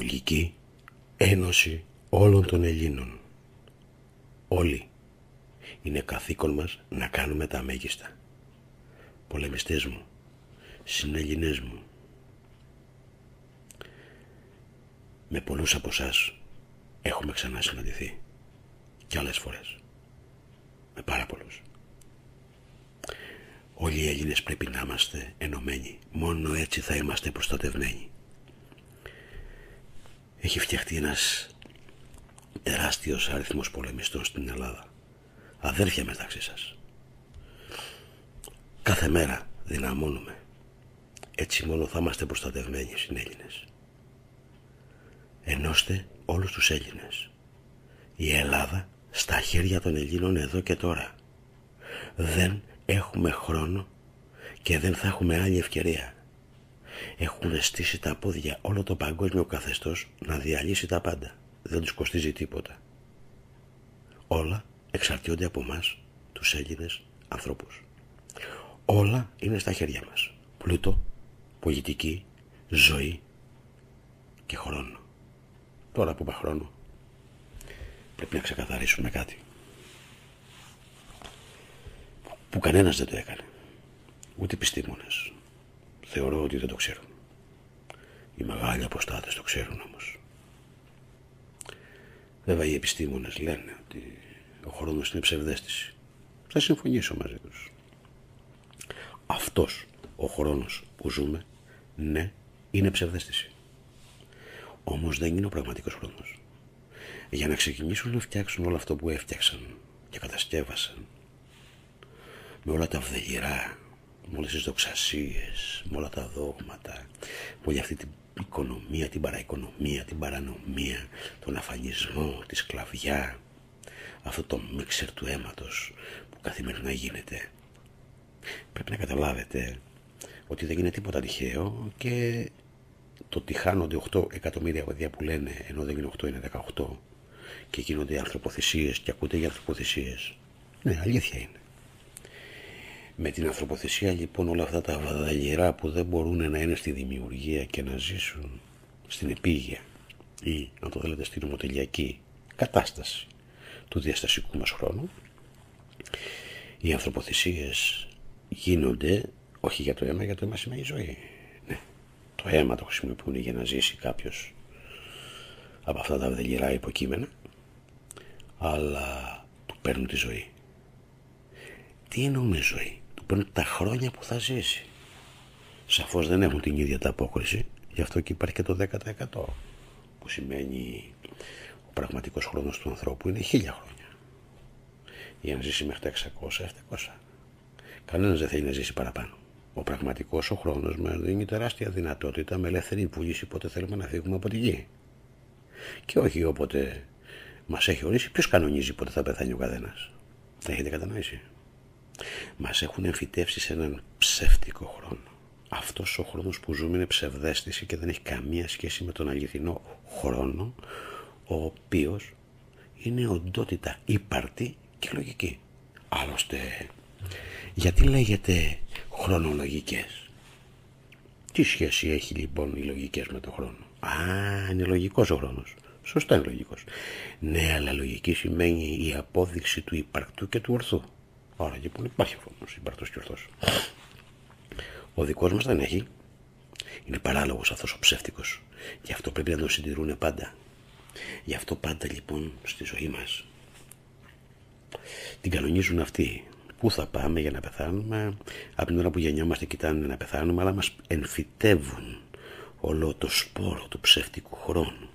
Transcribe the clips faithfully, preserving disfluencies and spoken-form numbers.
Υπουργική Ένωση όλων των Ελλήνων. Όλοι. Είναι καθήκον μας να κάνουμε τα μέγιστα. Πολεμιστές μου, συνελληνές μου, με πολλούς από εσάς έχουμε ξανά συναντηθεί και άλλες φορές. Με πάρα πολλούς. Όλοι οι Έλληνες πρέπει να είμαστε ενωμένοι. Μόνο έτσι θα είμαστε προστατευμένοι. Έχει φτιαχτεί ένας τεράστιος αριθμός πολεμιστών στην Ελλάδα. Αδέρφια μεταξύ σας. Κάθε μέρα δυναμώνουμε. Έτσι μόνο θα είμαστε προστατευμένοι συνέλληνες. Ενώστε όλους τους Έλληνες. Η Ελλάδα στα χέρια των Ελλήνων εδώ και τώρα. Δεν έχουμε χρόνο και δεν θα έχουμε άλλη ευκαιρία. Έχουν στήσει τα πόδια όλο το παγκόσμιο καθεστώς να διαλύσει τα πάντα. Δεν τους κοστίζει τίποτα. Όλα εξαρτιόνται από μας, τους Έλληνες ανθρώπους. Όλα είναι στα χέρια μας. Πλούτο, πολιτική, ζωή και χρόνο. Τώρα που είπα χρόνο, πρέπει να ξεκαθαρίσουμε κάτι που κανένας δεν το έκανε. Ούτε επιστήμονες. Θεωρώ ότι δεν το ξέρουν. Οι μεγάλοι αποστάτες το ξέρουν όμως. Βέβαια οι επιστήμονες λένε ότι ο χρόνος είναι ψευδέστηση. Θα συμφωνήσω μαζί τους. Αυτός ο χρόνος που ζούμε, ναι, είναι ψευδέστηση. Όμως δεν είναι ο πραγματικός χρόνος. Για να ξεκινήσουν να φτιάξουν όλο αυτό που έφτιαξαν και κατασκεύασαν, με όλα τα βδελυρά, με όλες τις δοξασίες, με όλα τα δόγματα, με όλη αυτή την οικονομία, την παραοικονομία, την παρανομία, τον αφανισμό, τη σκλαβιά, αυτό το μίξερ του αίματος που καθημερινά γίνεται. Πρέπει να καταλάβετε ότι δεν είναι τίποτα τυχαίο και το ότι χάνονται οκτώ εκατομμύρια παιδιά που λένε, ενώ δεν είναι οκτώ, είναι δεκαοκτώ, και γίνονται ανθρωποθυσίες και ακούτε για ανθρωποθυσίες. Ναι, αλήθεια είναι. Με την ανθρωποθυσία λοιπόν όλα αυτά τα βαδαλιερά που δεν μπορούν να είναι στη δημιουργία και να ζήσουν στην επίγεια ή, αν το θέλετε, στην ομοτελειακή κατάσταση του διαστασικού μας χρόνου, οι ανθρωποθυσίες γίνονται όχι για το αίμα, για το αίμα σημαίνει ζωή. Ναι. Το αίμα το χρησιμοποιούν για να ζήσει κάποιος από αυτά τα βαδελιερά υποκείμενα, αλλά του παίρνουν τη ζωή. Τι εννοούμε ζωή? Του παίρνουν τα χρόνια που θα ζήσει. Σαφώς δεν έχουν την ίδια τα απόκριση, γι' αυτό και υπάρχει και το δέκα τοις εκατό, που σημαίνει ο πραγματικός χρόνος του ανθρώπου είναι χίλια χρόνια. Για να ζήσει μέχρι τα εξακόσια επτακόσια. Κανένας δεν θέλει να ζήσει παραπάνω. Ο πραγματικός ο χρόνος μας δίνει τεράστια δυνατότητα με ελεύθερη βούληση πότε θέλουμε να φύγουμε από τη γη. Και όχι όποτε μας έχει ορίσει. Ποιος κανονίζει πότε θα πεθάνει ο καθένας? Θα έχετε κατανοήσει. Μας έχουν εμφυτεύσει σε έναν ψεύτικο χρόνο. Αυτός ο χρόνος που ζούμε είναι ψευδέστηση και δεν έχει καμία σχέση με τον αληθινό χρόνο, ο οποίος είναι οντότητα ύπαρτη και λογική. Άλλωστε, γιατί λέγεται χρονολογικές? Τι σχέση έχει λοιπόν οι λογικές με τον χρόνο? Α, είναι λογικός ο χρόνος. Σωστά, είναι λογικός. Ναι, αλλά λογική σημαίνει η απόδειξη του υπαρκτού και του ορθού. Άρα λοιπόν υπάρχει χρόνος, υπαρκτός και ορθός. Ο δικός μας δεν έχει. Είναι παράλογος αυτός ο ψεύτικος. Γι' αυτό πρέπει να τον συντηρούν πάντα. Γι' αυτό πάντα λοιπόν στη ζωή μας την κανονίζουν αυτοί. Πού θα πάμε για να πεθάνουμε? Από την ώρα που γεννιόμαστε κοιτάνε να πεθάνουμε, αλλά μας εμφυτεύουν όλο το σπόρο του ψεύτικου χρόνου,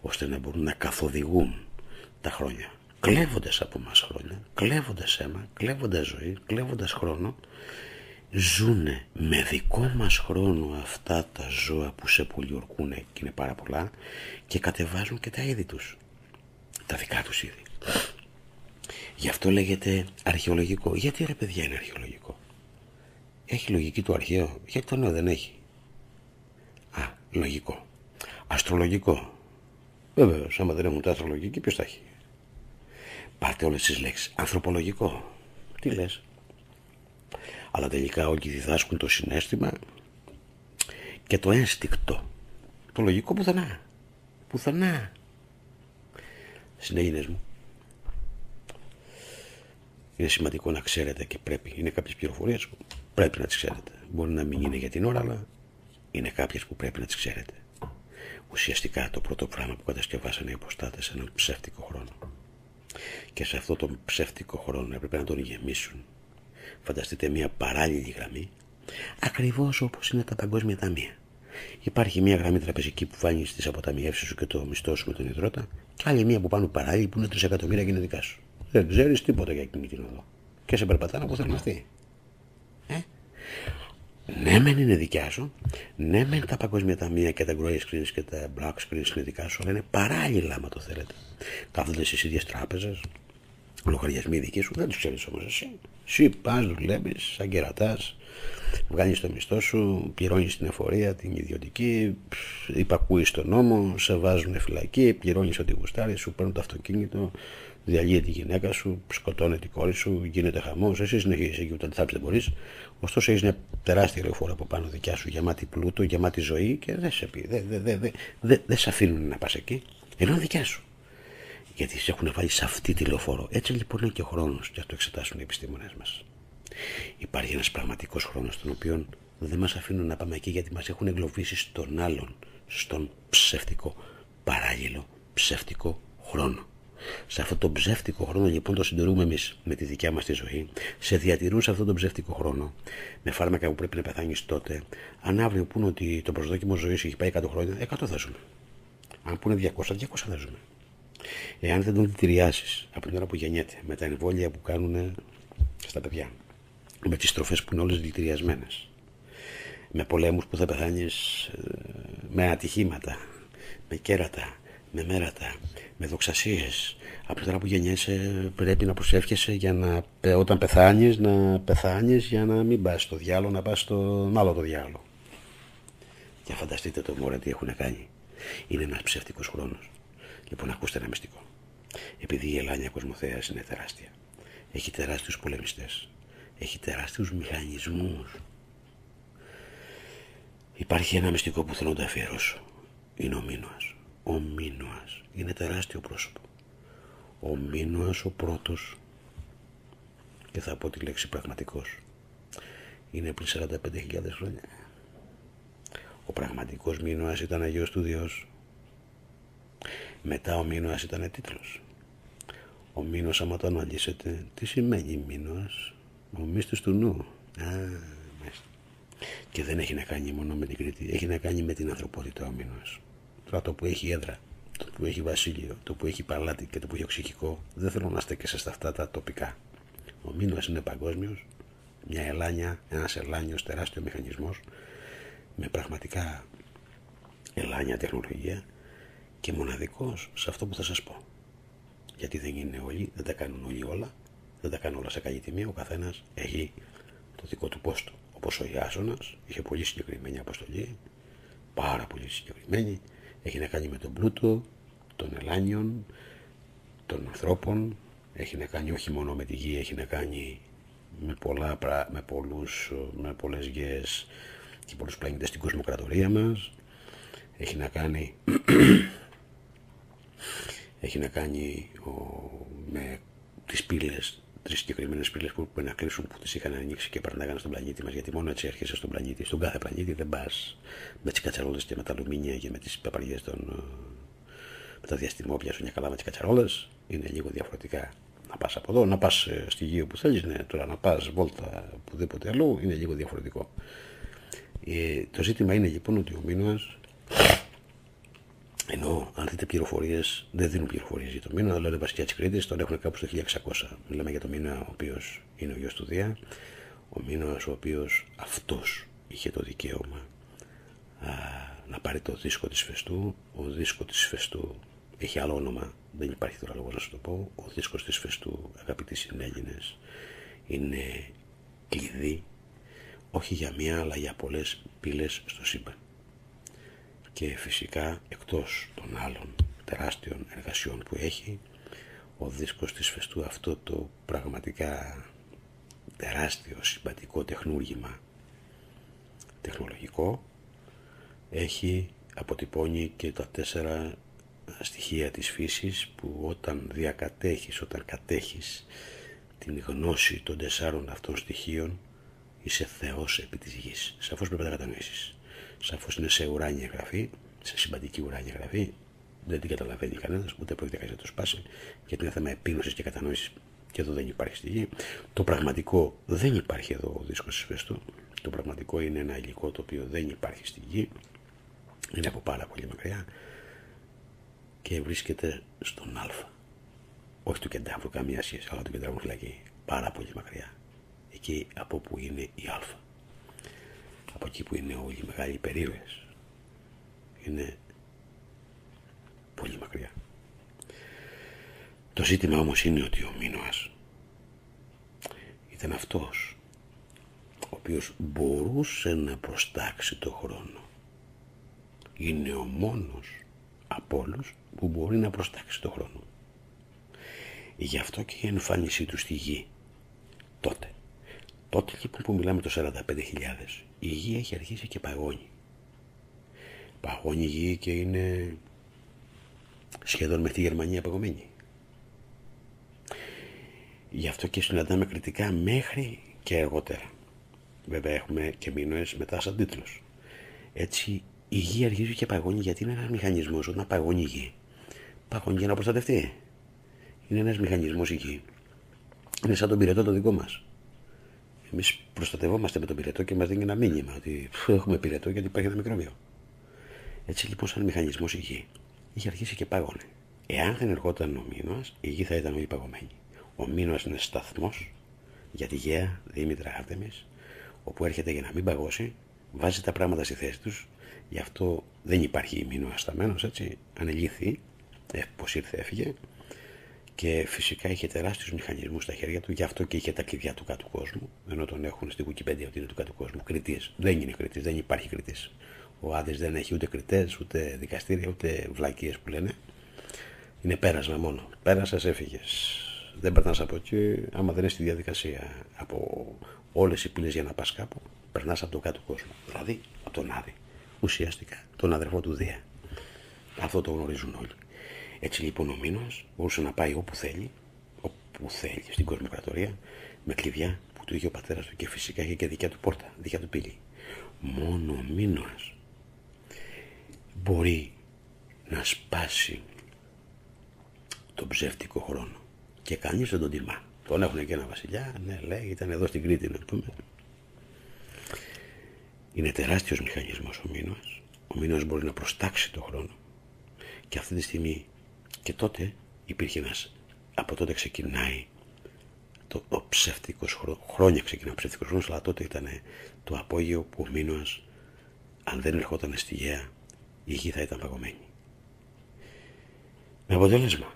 ώστε να μπορούν να καθοδηγούν τα χρόνια. Κλέβοντας από μας χρόνια, κλέβοντας αίμα, κλέβοντας ζωή, κλέβοντας χρόνο, ζούνε με δικό μας χρόνο αυτά τα ζώα που σε πολιορκούν, και είναι πάρα πολλά, και κατεβάζουν και τα είδη τους, τα δικά τους είδη. Γι' αυτό λέγεται αρχαιολογικό. Γιατί ρε παιδιά είναι αρχαιολογικό? Έχει λογική το αρχαίο? Γιατί το νέο δεν έχει? Α, λογικό. Αστρολογικό. Βέβαιως, άμα δεν έχουν τα αστρολογική, ποιος τα έχει? Πάρτε όλες τις λέξεις. Ανθρωπολογικό. Τι λες? Αλλά τελικά όλοι διδάσκουν το συναίσθημα και το ένστικτο. Το λογικό πουθενά. Πουθενά. Συνέγινες μου, είναι σημαντικό να ξέρετε και πρέπει. Είναι κάποιες πληροφορίες που πρέπει να τις ξέρετε. Μπορεί να μην είναι για την ώρα, αλλά είναι κάποιες που πρέπει να τις ξέρετε. Ουσιαστικά το πρώτο πράγμα που κατασκευάσανε οι αποστάτες έναν ψεύτικο χρόνο. Και σε αυτόν τον ψεύτικο χρόνο έπρεπε να τον γεμίσουν. Φανταστείτε μια παράλληλη γραμμή, ακριβώς όπως είναι τα παγκόσμια ταμεία. Υπάρχει μια γραμμή τραπεζική που φάνει στις αποταμιεύσεις σου και το μισθό σου με τον ιδρώτα, και άλλη μια που πάνω παράλληλη που είναι τρισεκατομμύρια και είναι δικά σου. Δεν ξέρεις τίποτα για εκείνη την οδό. Και σε περπατάνε από θερμαστή. Ε? Ναι, μεν είναι δικιά σου. Ναι, μεν τα παγκόσμια ταμεία και τα grey screens και τα black screens είναι δικά σου. Είναι παράλληλα, άμα το θέλετε. Κάθονται στις ίδιες τράπεζες, λογαριασμοί δικοί σου. Δεν τους ξέρεις όμως εσύ. Εσύ πας, δουλεύεις, σαν κερατάς, βγάλεις το μισθό σου, πληρώνεις την εφορία, την ιδιωτική, υπακούεις τον νόμο, σε βάζουν φυλακή, πληρώνεις ό,τι γουστάρεις, σου παίρνουν το αυτοκίνητο, διαλύει τη γυναίκα σου, σκοτώνει την κόρη σου, γίνεται χαμός. Εσύ συνεχίζεις εκεί όταν θάψεις δεν μπορείς. Ωστόσο έχεις μια τεράστια λεωφόρα από πάνω δικιά σου, γεμάτη πλούτο, γεμάτη ζωή και δεν σε πει, δεν δε, δε, δε, δε, δε σε αφήνουν να πας εκεί, ενώ δικιά σου. Γιατί σε έχουν βάλει σε αυτή τη λεωφόρο. Έτσι λοιπόν είναι και ο χρόνος, και αυτό εξετάσουν οι επιστήμονες μας. Υπάρχει ένας πραγματικός χρόνος, τον οποίο δεν μας αφήνουν να πάμε εκεί γιατί μας έχουν εγκλωβίσει στον άλλον, στον ψευτικό, παράλληλο ψευτικό χρόνο. Σε αυτόν τον ψεύτικο χρόνο λοιπόν το συντηρούμε εμείς με τη δικιά μας τη ζωή. Σε διατηρούν σε αυτόν τον ψεύτικο χρόνο με φάρμακα που πρέπει να πεθάνεις τότε. Αν αύριο πούνε ότι το προσδόκιμο ζωής έχει πάει εκατό χρόνια, εκατό θα ζούμε. Αν πούνε διακόσια, διακόσια θα ζούμε. Εάν δεν τον τηριάσεις από την ώρα που γεννιέται, με τα εμβόλια που κάνουν στα παιδιά, με τις τροφές που είναι όλες δηλητηριασμένες, με πολέμους που θα πεθάνεις, με ατυχήματα, με κέρατα, με μέρατα, με δοξασίες, από την ώρα που γεννιέσαι πρέπει να προσεύχεσαι για να, όταν πεθάνεις, να πεθάνεις για να μην πας στο διάολο, να πας στον άλλο το διάολο. Και φανταστείτε το μωρέ τι έχουν κάνει. Είναι ένας ψεύτικος χρόνος. Λοιπόν, ακούστε ένα μυστικό. Επειδή η Ελλάνια Κοσμοθέας είναι τεράστια, έχει τεράστιους πολεμιστές, έχει τεράστιους μηχανισμούς. Υπάρχει ένα μυστικό που θέλω να το αφιερώσω. Είναι ο Μίνωας. Ο Μίνωας είναι τεράστιο πρόσωπο. Ο Μίνωας ο πρώτος, και θα πω τη λέξη πραγματικός, είναι πριν σαράντα πέντε χιλιάδες χρόνια. Ο πραγματικός Μίνωας ήταν Αγίος του Διός. Μετά ο Μίνωας ήταν τίτλος. Ο Μίνωας, άμα το αναλύσετε, τι σημαίνει Μίνωας? Ο μύστης του νου. Α, μάλιστα. Και δεν έχει να κάνει μόνο με την Κρήτη, έχει να κάνει με την ανθρωπότητα ο Μίνωας. Τώρα το που έχει έδρα, το που έχει βασίλειο, το που έχει παλάτι και το που έχει οξυχικό, δεν θέλω να στέκεσαι στα αυτά τα τοπικά. Ο Μίνωας είναι παγκόσμιος, μια Ελλάνια, ένας Ελλάνιος τεράστιο μηχανισμός, με πραγματικά Ελλάνια τεχνολογία. Και μοναδικός σε αυτό που θα σας πω. Γιατί δεν είναι όλοι, δεν τα κάνουν όλοι όλα, δεν τα κάνουν όλα σε καλή τιμή, ο καθένας έχει το δικό του πόστο. Όπως ο Ιάσονας είχε πολύ συγκεκριμένη αποστολή, πάρα πολύ συγκεκριμένη, έχει να κάνει με τον πλούτο, των Ελλάνιων, των ανθρώπων, έχει να κάνει όχι μόνο με τη γη, έχει να κάνει με, πολλά, με, πολλούς, με πολλές γης και πολλούς πλανήτες στην κοσμοκρατορία μας, έχει να κάνει... Έχει να κάνει ο, με τις πύλες, τις συγκεκριμένες πύλες που πρέπει να κλείσουν, που τις είχαν ανοίξει και περνάγανε στον πλανήτη μας. Γιατί μόνο έτσι έρχεσαι στον πλανήτη, στον κάθε πλανήτη, δεν πας με τις κατσαρόλες και με τα αλουμίνια και με τις παπαριές των. Με τα διαστημόπια σου, μια καλά με τις κατσαρόλες. Είναι λίγο διαφορετικά να πας από εδώ, να πας στη γη που θέλεις. Ναι, τώρα να πας βόλτα οπουδήποτε αλλού είναι λίγο διαφορετικό. Ε, το ζήτημα είναι λοιπόν ότι ο Μίνωας. Ενώ αν δείτε πληροφορίες, δεν δίνουν πληροφορίες για το Μίνωα, αλλά είναι βασιλιά της Κρήτης, τον έχουν κάπου στο χίλια εξακόσια. Μιλάμε για το Μίνωα, ο οποίος είναι ο γιος του Δία, ο Μίνωας ο οποίος αυτός είχε το δικαίωμα α, να πάρει το δίσκο της Φεστού. Ο δίσκο της Φεστού έχει άλλο όνομα, δεν υπάρχει τώρα λόγος να σου το πω. Ο δίσκος της Φεστού, αγαπητοί συνέλληνες, είναι κλειδί, όχι για μία αλλά για πολλές πύλες στο σύμπαν. Και φυσικά, εκτός των άλλων τεράστιων εργασιών που έχει, ο δίσκος της Φεστού, αυτό το πραγματικά τεράστιο συμπαντικό τεχνούργημα τεχνολογικό, έχει αποτυπώνει και τα τέσσερα στοιχεία της φύσης που όταν διακατέχεις, όταν κατέχεις την γνώση των τεσσάρων αυτών στοιχείων, είσαι Θεός επί της γης. Σαφώς πρέπει να τα κατανοήσεις. Σαφώς είναι σε ουράνια γραφή, σε συμπαντική ουράνια γραφή, δεν την καταλαβαίνει κανένας, ούτε πρόκειται κανείς να το σπάσει, γιατί είναι θέμα επίγνωσης και κατανόησης. Και εδώ δεν υπάρχει στη γη. Το πραγματικό δεν υπάρχει εδώ, ο δίσκος εισφέστου. Το πραγματικό είναι ένα υλικό το οποίο δεν υπάρχει στη γη, είναι από πάρα πολύ μακριά και βρίσκεται στον Α. Όχι του Κεντάβρου, καμία σχέση, αλλά του Κεντάβρου φυλακή. Πάρα πολύ μακριά. Εκεί από όπου είναι η Α. Από εκεί που είναι όλοι οι μεγάλοι υπερήρωες. Είναι πολύ μακριά. Το ζήτημα όμως είναι ότι ο Μίνωας ήταν αυτός ο οποίος μπορούσε να προστάξει το χρόνο. Είναι ο μόνος από όλους που μπορεί να προστάξει το χρόνο. Γι' αυτό και η εμφάνισή του στη γη τότε. Τότε λοιπόν που μιλάμε το σαράντα πέντε χιλιάδες, η γη έχει αρχίσει και παγώνει. Παγώνει η γη και είναι σχεδόν με τη Γερμανία παγωμένη. Γι' αυτό και συναντάμε κριτικά μέχρι και αργότερα. Βέβαια έχουμε και μήνες μετά σαν τίτλος. Έτσι η γη αρχίζει και παγώνει, γιατί είναι ένας μηχανισμός. Όταν παγώνει η γη, παγώνει για να προστατευτεί. Είναι ένας μηχανισμός η γη. Είναι σαν τον πυρετό το δικό μας. Εμείς προστατευόμαστε με τον πυρετό και μας δίνει ένα μήνυμα ότι έχουμε πυρετό γιατί υπάρχει ένα μικρόβιο. Έτσι λοιπόν, σαν μηχανισμός η γη είχε αρχίσει και παγώνει. Εάν δεν ερχόταν ο Μίνωας, η γη θα ήταν όλη παγωμένη. Ο Μίνωας είναι σταθμός για τη Γαία, Δήμητρα, Άρτεμις, όπου έρχεται για να μην παγώσει, βάζει τα πράγματα στη θέση τους. Γι' αυτό δεν υπάρχει Μίνωας σταμένος, έτσι, ανελήθη, ε, πως ήρθε, έφυγε. Και φυσικά είχε τεράστιους μηχανισμούς στα χέρια του, γι' αυτό και είχε τα κλειδιά του κάτω κόσμου. Ενώ τον έχουν στην Wikipedia ότι είναι του κάτω κόσμου. Κριτής. Δεν είναι κριτής, δεν υπάρχει κριτής. Ο Άδης δεν έχει ούτε κριτές, ούτε δικαστήρια, ούτε βλακίες που λένε. Είναι πέρασμα μόνο. Πέρασες, έφυγες. Δεν περνάς από εκεί, άμα δεν είσαι στη διαδικασία. Από όλες οι πύλες για να πας κάπου, περνάς από τον κάτω κόσμο. Δηλαδή από τον Άδη. Ουσιαστικά τον αδερφό του Δία. Αυτό το γνωρίζουν όλοι. Έτσι λοιπόν ο Μίνωας μπορούσε να πάει όπου θέλει, όπου θέλει, στην κοσμοκρατορία, με κλειδιά που του είχε ο πατέρας του και φυσικά είχε και δικιά του πόρτα, δικιά του πύλη. Μόνο ο Μίνωας μπορεί να σπάσει τον ψεύτικο χρόνο και κανείς δεν τον τιμά. Τον έχουν και ένα βασιλιά, ναι, λέει, ήταν εδώ στην Κρήτη να πούμε. Είναι τεράστιος μηχανισμός ο Μίνωας. Ο Μίνωας μπορεί να προστάξει τον χρόνο και αυτή τη στιγμή. Και τότε υπήρχε ένας, από τότε ξεκινάει το, ο ψεύτικος χρόνος, χρόνια ξεκινάει ο ψεύτικος χρόνος, αλλά τότε ήταν το απόγειο που ο Μίνωας, αν δεν ερχόταν στη Γαία, η γη θα ήταν παγωμένη. Με αποτέλεσμα,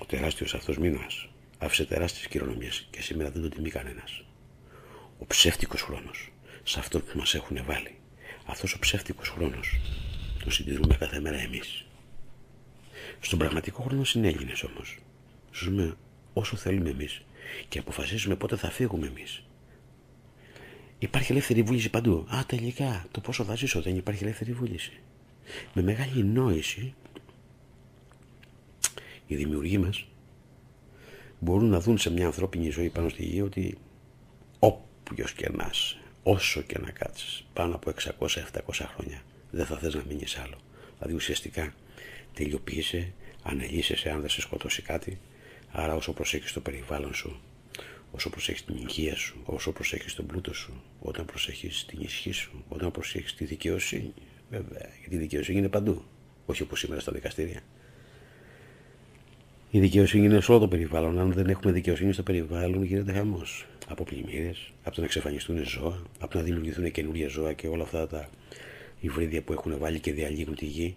ο τεράστιος αυτός Μίνωας άφησε τεράστιες κληρονομιές και σήμερα δεν τον τιμεί κανένας. Ο ψεύτικος χρόνος, σε αυτό που μας έχουν βάλει, αυτός ο ψεύτικος χρόνος, τον συντηρούμε κάθε μέρα εμείς. Στον πραγματικό χρόνο συνέλληνες όμως. Ζούμε όσο θέλουμε εμείς και αποφασίζουμε πότε θα φύγουμε εμείς. Υπάρχει ελεύθερη βούληση παντού. Α, τελικά, το πόσο θα ζήσω δεν υπάρχει ελεύθερη βούληση. Με μεγάλη νόηση, οι δημιουργοί μας μπορούν να δουν σε μια ανθρώπινη ζωή πάνω στη γη ότι όποιος και να είσαι, όσο και να κάτσεις, πάνω από εξακόσια επτακόσια χρόνια, δεν θα θες να μείνεις άλλο. Δηλαδή ουσιαστικά τελειοποίησε, ανελύσεσαι αν δεν σε σκοτώσει κάτι. Άρα όσο προσέχεις το περιβάλλον σου, όσο προσέχεις την υγεία σου, όσο προσέχεις τον πλούτο σου, όταν προσέχεις την ισχύ σου, όταν προσέχεις τη δικαιοσύνη, βέβαια, γιατί η δικαιοσύνη είναι παντού, όχι όπως σήμερα στα δικαστήρια. Η δικαιοσύνη είναι σε όλο το περιβάλλον. Αν δεν έχουμε δικαιοσύνη στο περιβάλλον, γίνεται χαμός. Από πλημμύρες, από το να εξαφανιστούν ζώα, από το να δημιουργηθούν καινούργια ζώα και όλα αυτά τα υβρίδια που έχουν βάλει και διαλύουν τη γη.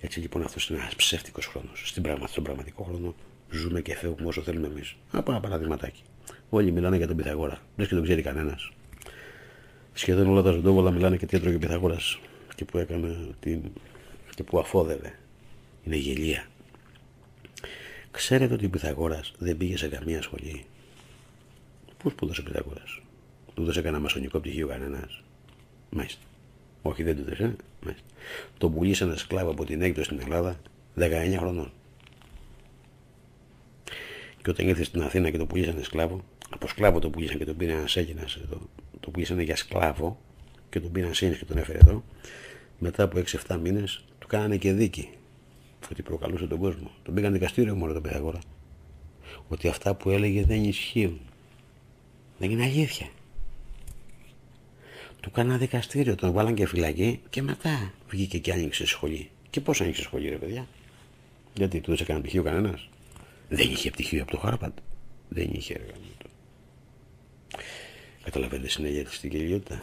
Έτσι λοιπόν αυτός είναι ένας ψεύτικος χρόνος. Στην πραγμα... Στον πραγματικό χρόνο ζούμε και φεύγουμε όσο θέλουμε εμείς. Από ένα παραδειγματάκι. Όλοι μιλάνε για τον Πυθαγόρα. Λες και τον ξέρει κανένας. Σχεδόν όλα τα ζωντόβολα μιλάνε και τι έτρωγε ο Πυθαγόρας και που έκανε την... και που αφόδευε. Είναι γελία. Ξέρετε ότι ο Πυθαγόρας δεν πήγε σε καμία σχολή. Πού σπούδασε ο Πυθαγόρας? Του δώσε κανένα μασονικό πτυχίο κανένας? Μάλιστα. Όχι, δεν του δες, ε? Τον πουλήσανε σκλάβο από την Αίγυπτο στην Ελλάδα, δεκαεννιά χρονών. Και όταν ήρθε στην Αθήνα και το πουλήσανε σκλάβο, από σκλάβο το πουλήσανε και τον πήρε ένας Έλληνας, το, το πουλήσανε για σκλάβο και τον πήρε ένας Έλληνας και τον έφερε εδώ. Μετά από έξι εφτά μήνες του κάνανε και δίκη, ότι προκαλούσε τον κόσμο. Τον πήγαν δικαστήριο μόνο τον Πυθαγόρα. Ότι αυτά που έλεγε δεν ισχύουν. Δεν είναι αλήθεια. Του κάνανε δικαστήριο, τον βάλαν και φυλακή και μετά βγήκε και άνοιξε σχολή. Και πώς άνοιξε σχολή, ρε παιδιά? Γιατί του έδωσε κανένα πτυχίο κανένας? Δεν είχε πτυχίο από το Χάρπαντ. Δεν είχε εργαλείο. Καταλαβαίνετε συνέχεια στην γελιότητα.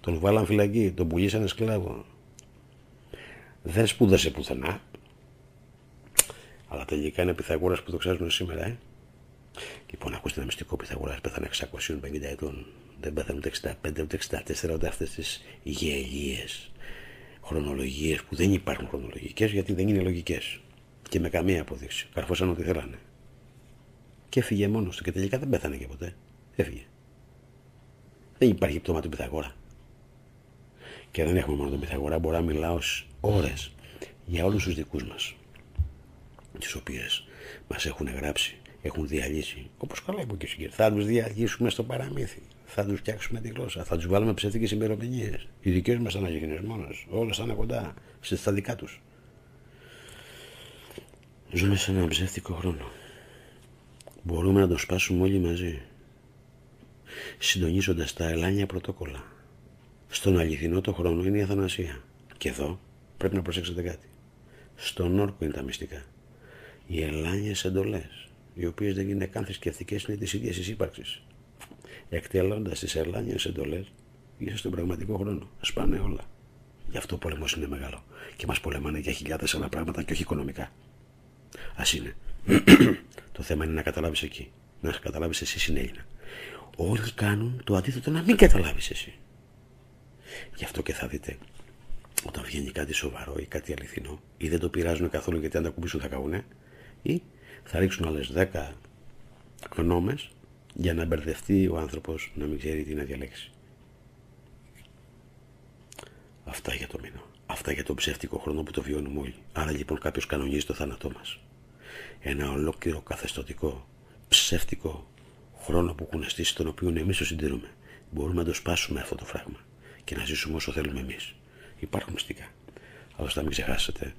Τον βάλαν φυλακή, τον πουλήσανε σκλάβο. Δεν σπούδασε πουθενά. Αλλά τελικά είναι Πυθαγόρας που το ξέρουν σήμερα. Ε. Λοιπόν, ακούστε ένα μυστικό. Πυθαγόρας πέθανε εξακόσια πενήντα ετών. Δεν πέθανε ούτε εξήντα πέντε, ούτε εξήντα τέσσερα, ούτε αυτές τις γελίες χρονολογίες που δεν υπάρχουν χρονολογικές γιατί δεν είναι λογικές. Και με καμία απόδειξη. Καρφώσαν ό,τι θέλανε. Και έφυγε μόνος του και τελικά δεν πέθανε και ποτέ. Έφυγε. Δεν υπάρχει πτώμα του Πυθαγόρα. Και δεν έχουμε μόνο τον Πυθαγόρα. Μπορώ να μιλάω ώρες για όλους τους δικούς μας. Τις οποίες μας έχουν γράψει, έχουν διαλύσει. Όπως καλά είπε και ο Σιγκέρ. Θα τους διαλύσουμε στο παραμύθι. Θα τους φτιάξουμε τη γλώσσα. Θα τους βάλουμε ψεύτικες ημερομηνίες. Οι δικές μας αναγεννές μόνος. Όλες θα είναι κοντά. Στα δικά τους. Ζούμε σε έναν ψεύτικο χρόνο. Μπορούμε να το σπάσουμε όλοι μαζί. Συντονίζοντας τα ελάνια πρωτόκολλα. Στον αληθινό το χρόνο είναι η αθανασία. Και εδώ πρέπει να προσέξετε κάτι. Στον όρκο είναι τα μυστικά. Οι ελάνιες εντολές, οι οποίες δεν είναι καν θρησκευτικές, είναι της ίδιας της ύπαρξης. Εκτελώντας τις ελάνιες εντολές, είσαι στον πραγματικό χρόνο. Σπάνε όλα. Γι' αυτό ο πόλεμος είναι μεγάλο. Και μας πολεμάνε για χιλιάδες άλλα πράγματα και όχι οικονομικά. Ας είναι. Το θέμα είναι να καταλάβεις εκεί. Να καταλάβεις εσύ συνέλληνα. Όλοι κάνουν το αντίθετο να μην καταλάβεις εσύ. Γι' αυτό και θα δείτε όταν βγαίνει κάτι σοβαρό ή κάτι αληθινό, ή δεν το πειράζουν καθόλου γιατί αν τα κουμπίσουν θα καούνε, ή θα ρίξουν άλλες δέκα γνώμες για να μπερδευτεί ο άνθρωπος να μην ξέρει τι να διαλέξει. Αυτά για το μήνο. Αυτά για τον ψεύτικο χρόνο που το βιώνουμε όλοι. Άρα λοιπόν κάποιος κανονίζει το θάνατό μας. Ένα ολόκληρο καθεστωτικό ψεύτικο χρόνο που έχουν στήσει, τον οποίο εμείς το συντηρούμε. Μπορούμε να το σπάσουμε αυτό το φράγμα και να ζήσουμε όσο θέλουμε εμείς. Υπάρχουν μυστικά. Άλλωστε, μην ξεχάσετε,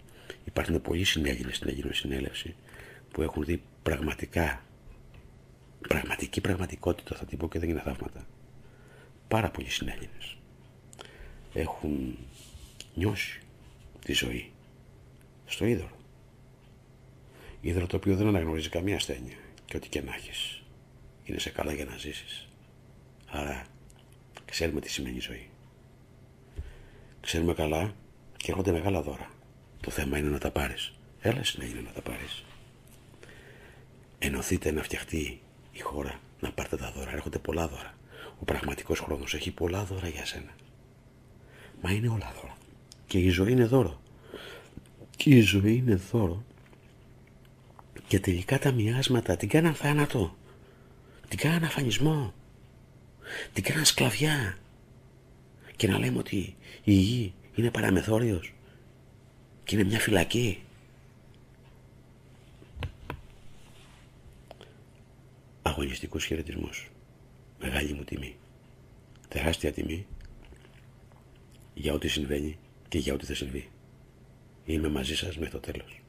υπάρχουν πολλοί συνέγγυνοι στην Αγίων Συνέλευση που έχουν δει πραγματικά, πραγματική πραγματικότητα, θα την πω και δεν είναι θαύματα. Πάρα πολλοί συνέγγυνες έχουν νιώσει τη ζωή στο είδωρο. Είδωρο το οποίο δεν αναγνωρίζει καμία ασθένεια και ό,τι και να έχεις. Είναι σε καλά για να ζήσεις. Άρα, ξέρουμε τι σημαίνει ζωή. Ξέρουμε καλά και έρχονται μεγάλα δώρα. Το θέμα είναι να τα πάρεις. Έλα συνέχεια να τα πάρεις. Ενωθείτε να φτιαχτεί η χώρα, να πάρτε τα δώρα. Έρχονται πολλά δώρα. Ο πραγματικός χρόνος έχει πολλά δώρα για σένα. Μα είναι όλα δώρα. Και η ζωή είναι δώρο. Και η ζωή είναι δώρο. Και τελικά τα μοιάσματα την κάναν θάνατο. Την κάναν αφανισμό. Την κάναν σκλαβιά. Και να λέμε ότι η γη είναι παραμεθόριος και είναι μια φυλακή. Αγωνιστικούς χαιρετισμούς. Μεγάλη μου τιμή. Τεράστια τιμή για ό,τι συμβαίνει και για ό,τι θα συμβεί. Είμαι μαζί σας μέχρι το τέλος.